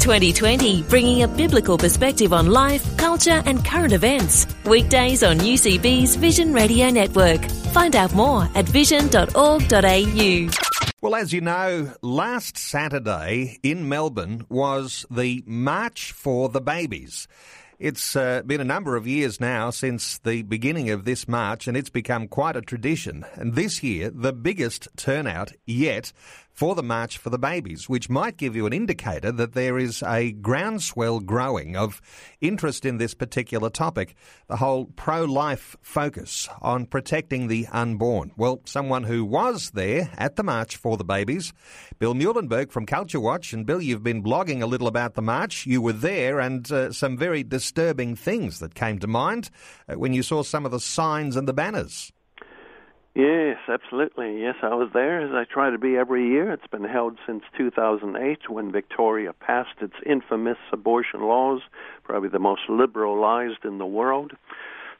2020, bringing a biblical perspective on life, culture and current events. Weekdays on UCB's Vision Radio Network. Find out more at vision.org.au. Well, as you know, last Saturday in Melbourne was the March for the Babies. It's been a number of years now since the beginning of this march, and it's become quite a tradition. And this year, the biggest turnout yet for the March for the Babies, which might give you an indicator that there is a groundswell growing of interest in this particular topic, the whole pro-life focus on protecting the unborn. Well, someone who was there at the March for the Babies, Bill Muhlenberg from Culture Watch. And Bill, you've been blogging a little about the march. You were there, and some very disturbing things that came to mind when you saw some of the signs and the banners. Yes, absolutely. Yes, I was there, as I try to be every year. It's been held since 2008 when Victoria passed its infamous abortion laws, probably the most liberalized in the world.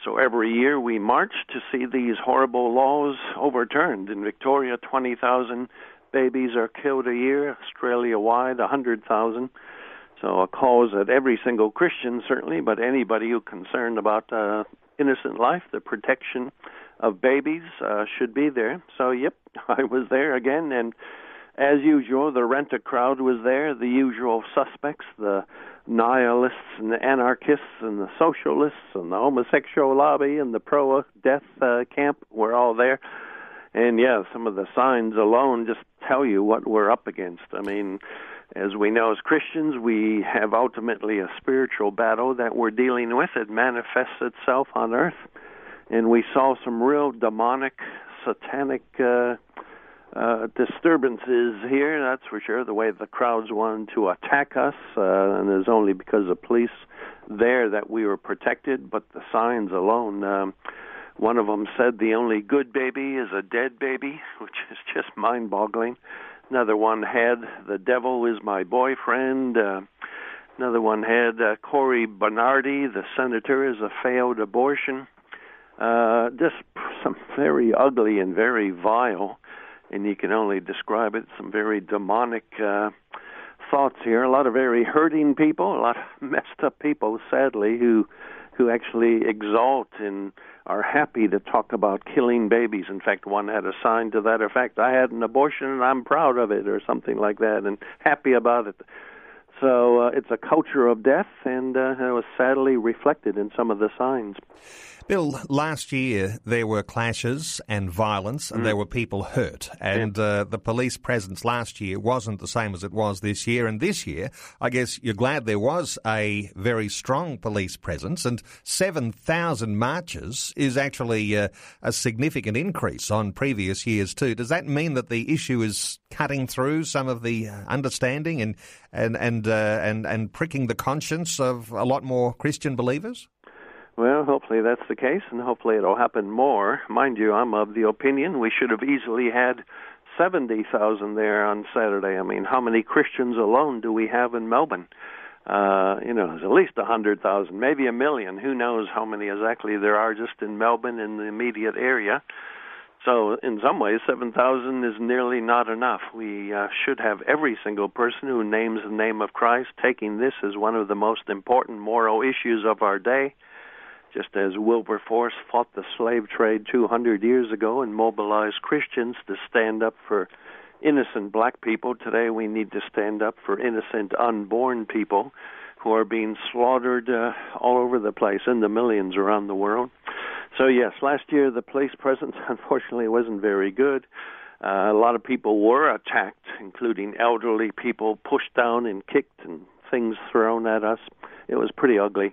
So every year we march to see these horrible laws overturned. In Victoria, 20,000 babies are killed a year, Australia-wide, 100,000. So a cause that every single Christian, certainly, but anybody who's concerned about innocent life, the protection of babies should be there. So, yep, I was there again, and as usual, the rent-a-crowd was there, the usual suspects, the nihilists and the anarchists and the socialists and the homosexual lobby and the pro-death camp were all there. And, yeah, some of the signs alone just tell you what we're up against. I mean, as we know as Christians, we have ultimately a spiritual battle that we're dealing with. It manifests itself on earth. And we saw some real demonic, satanic disturbances here, that's for sure, the way the crowds wanted to attack us. And it was only because of police there that we were protected, but the signs alone. One of them said, "The only good baby is a dead baby," which is just mind-boggling. Another one had, "The devil is my boyfriend." Another one had, "Cory Bernardi, the senator, is a failed abortion." Just some very ugly and very vile, and you can only describe it, some very demonic thoughts here. A lot of very hurting people, a lot of messed up people, sadly, who actually exalt and are happy to talk about killing babies. In fact, one had a sign to that effect, "I had an abortion and I'm proud of it," or something like that, and happy about it. So it's a culture of death, and it was sadly reflected in some of the signs. Bill, last year there were clashes and violence, and there were people hurt. And the police presence last year wasn't the same as it was this year. And this year, I guess you're glad there was a very strong police presence. And 7,000 marches is actually a significant increase on previous years too. Does that mean that the issue is cutting through some of the understanding and pricking the conscience of a lot more Christian believers? Well, hopefully that's the case, and hopefully it'll happen more. Mind you, I'm of the opinion we should have easily had 70,000 there on Saturday. I mean, how many Christians alone do we have in Melbourne? There's at least 100,000, maybe 1 million. Who knows how many exactly there are just in Melbourne in the immediate area. So in some ways, 7,000 is nearly not enough. We should have every single person who names the name of Christ taking this as one of the most important moral issues of our day. Just as Wilberforce fought the slave trade 200 years ago and mobilized Christians to stand up for innocent black people, today we need to stand up for innocent unborn people who are being slaughtered all over the place in the millions around the world. So yes, last year the police presence unfortunately wasn't very good. A lot of people were attacked, including elderly people pushed down and kicked and things thrown at us. It was pretty ugly.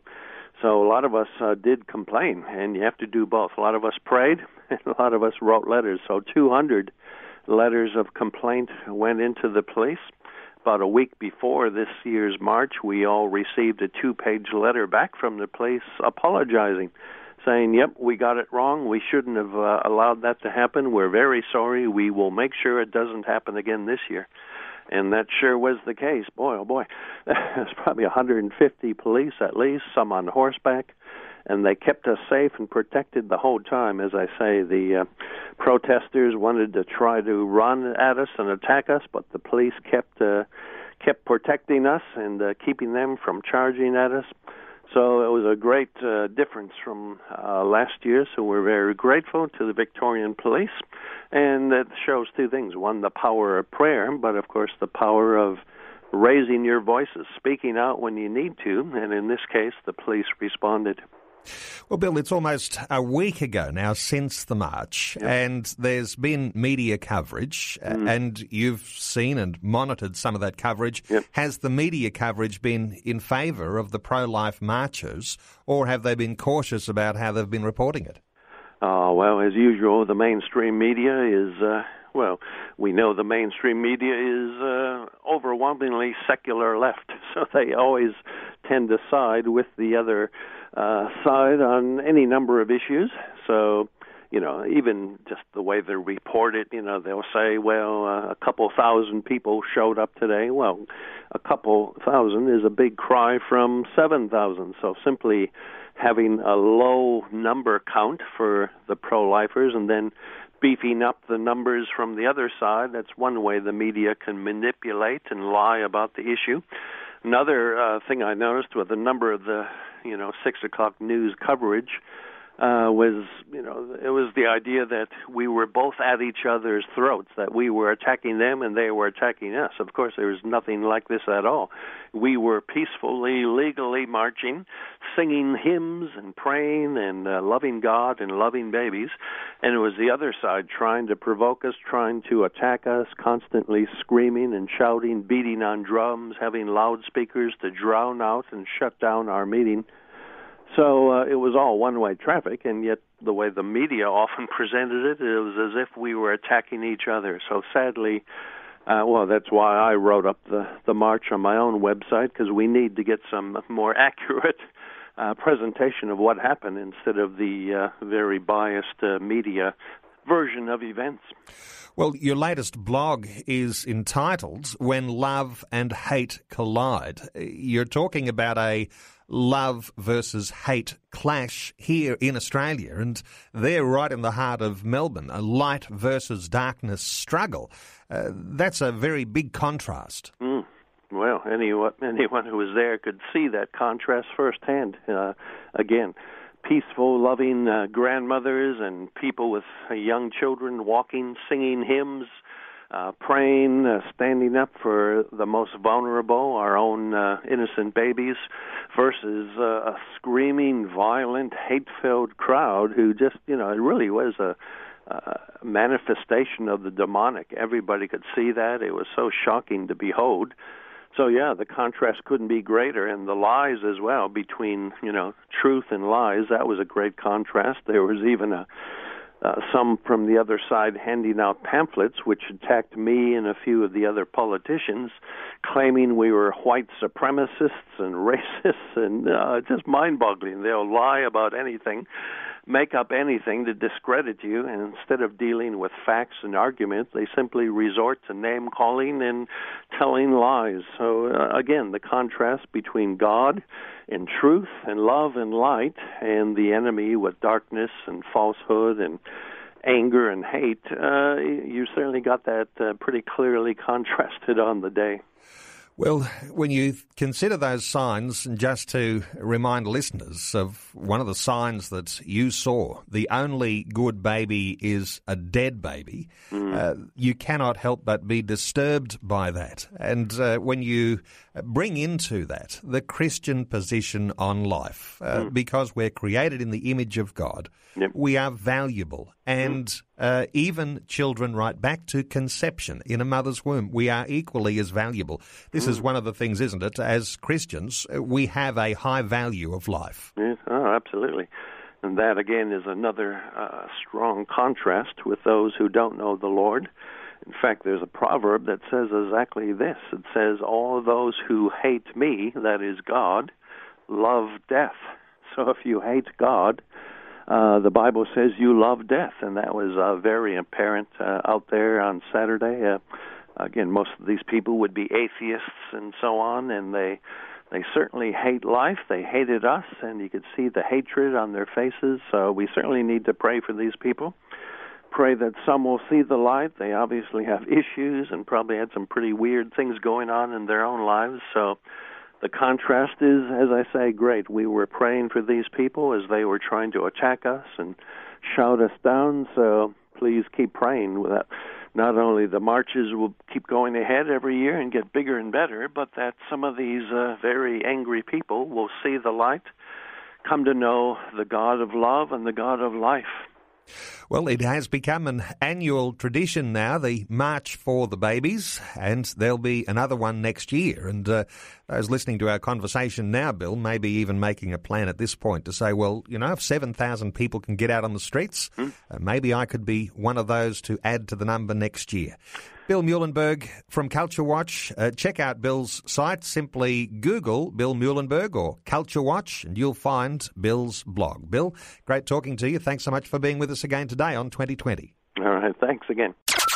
So a lot of us did complain, and you have to do both. A lot of us prayed, and a lot of us wrote letters. So 200 letters of complaint went into the police. About a week before this year's march, we all received a two-page letter back from the police apologizing, saying, yep, we got it wrong. We shouldn't have allowed that to happen. We're very sorry. We will make sure it doesn't happen again this year. And that sure was the case. Boy, oh boy, there's probably 150 police at least, some on horseback. And they kept us safe and protected the whole time. As I say, the protesters wanted to try to run at us and attack us, but the police kept protecting us and keeping them from charging at us. So it was a great difference from last year. So we're very grateful to the Victorian police. And it shows two things. One, the power of prayer, but of course the power of raising your voices, speaking out when you need to. And in this case, the police responded. Well, Bill, it's almost a week ago now since the march, yep. And there's been media coverage, and you've seen and monitored some of that coverage. Yep. Has the media coverage been in favour of the pro-life marchers, or have they been cautious about how they've been reporting it? Well, as usual, the mainstream media is... Well, we know the mainstream media is overwhelmingly secular left, so they always tend to side with the other side on any number of issues. So, you know, even just the way they report it, you know, they'll say, well, a couple thousand people showed up today. Well, a couple thousand is a big cry from 7,000, so simply having a low number count for the pro-lifers and then beefing up the numbers from the other side. That's one way the media can manipulate and lie about the issue. Another thing I noticed with a number of the, 6 o'clock news coverage was, it was the idea that we were both at each other's throats, that we were attacking them and they were attacking us. Of course, there was nothing like this at all. We were peacefully, legally marching, singing hymns and praying and loving God and loving babies. And it was the other side trying to provoke us, trying to attack us, constantly screaming and shouting, beating on drums, having loudspeakers to drown out and shut down our meeting. So it was all one-way traffic, and yet the way the media often presented it, it was as if we were attacking each other. So sadly, that's why I wrote up the march on my own website, because we need to get some more accurate presentation of what happened instead of the very biased media version of events. Well, your latest blog is entitled When Love and Hate Collide. You're talking about a love versus hate clash here in Australia, and they're right in the heart of Melbourne, a light versus darkness struggle. That's a very big contrast. Well, anyone who was there could see that contrast firsthand. Again, peaceful, loving grandmothers and people with young children walking, singing hymns, praying, standing up for the most vulnerable, our own innocent babies, versus a screaming, violent, hate-filled crowd who just, it really was a manifestation of the demonic. Everybody could see that. It was so shocking to behold. So, yeah, the contrast couldn't be greater, and the lies as well between, truth and lies, that was a great contrast. There was even some from the other side handing out pamphlets, which attacked me and a few of the other politicians, claiming we were white supremacists and racists, and just mind-boggling. They'll lie about anything, make up anything to discredit you, and instead of dealing with facts and arguments, they simply resort to name-calling and telling lies. So, again, the contrast between God and truth and love and light and the enemy with darkness and falsehood and anger and hate, you certainly got that pretty clearly contrasted on the day. Well, when you consider those signs, and just to remind listeners of one of the signs that you saw, the only good baby is a dead baby, you cannot help but be disturbed by that. And when you bring into that the Christian position on life, because we're created in the image of God, yep. We are valuable. And even children right back to conception in a mother's womb, we are equally as valuable. This is one of the things, isn't it? As Christians, we have a high value of life. Yes, absolutely. And that, again, is another strong contrast with those who don't know the Lord. In fact, there's a proverb that says exactly this. It says, all those who hate me, that is God, love death. So if you hate God, The Bible says you love death, and that was very apparent out there on Saturday. Again, most of these people would be atheists and so on, and they certainly hate life. They hated us, and you could see the hatred on their faces. So we certainly need to pray for these people. Pray that some will see the light. They obviously have issues and probably had some pretty weird things going on in their own lives. So the contrast is, as I say, great. We were praying for these people as they were trying to attack us and shout us down. So please keep praying. Not only the marches will keep going ahead every year and get bigger and better, but that some of these very angry people will see the light, come to know the God of love and the God of life. Well, it has become an annual tradition now, the March for the Babies, and there'll be another one next year. And those listening to our conversation now, Bill, maybe even making a plan at this point to say, well, you know, if 7,000 people can get out on the streets, maybe I could be one of those to add to the number next year. Bill Muhlenberg from Culture Watch. Check out Bill's site. Simply Google Bill Muhlenberg or Culture Watch, and you'll find Bill's blog. Bill, great talking to you. Thanks so much for being with us again today on 2020. All right, thanks again.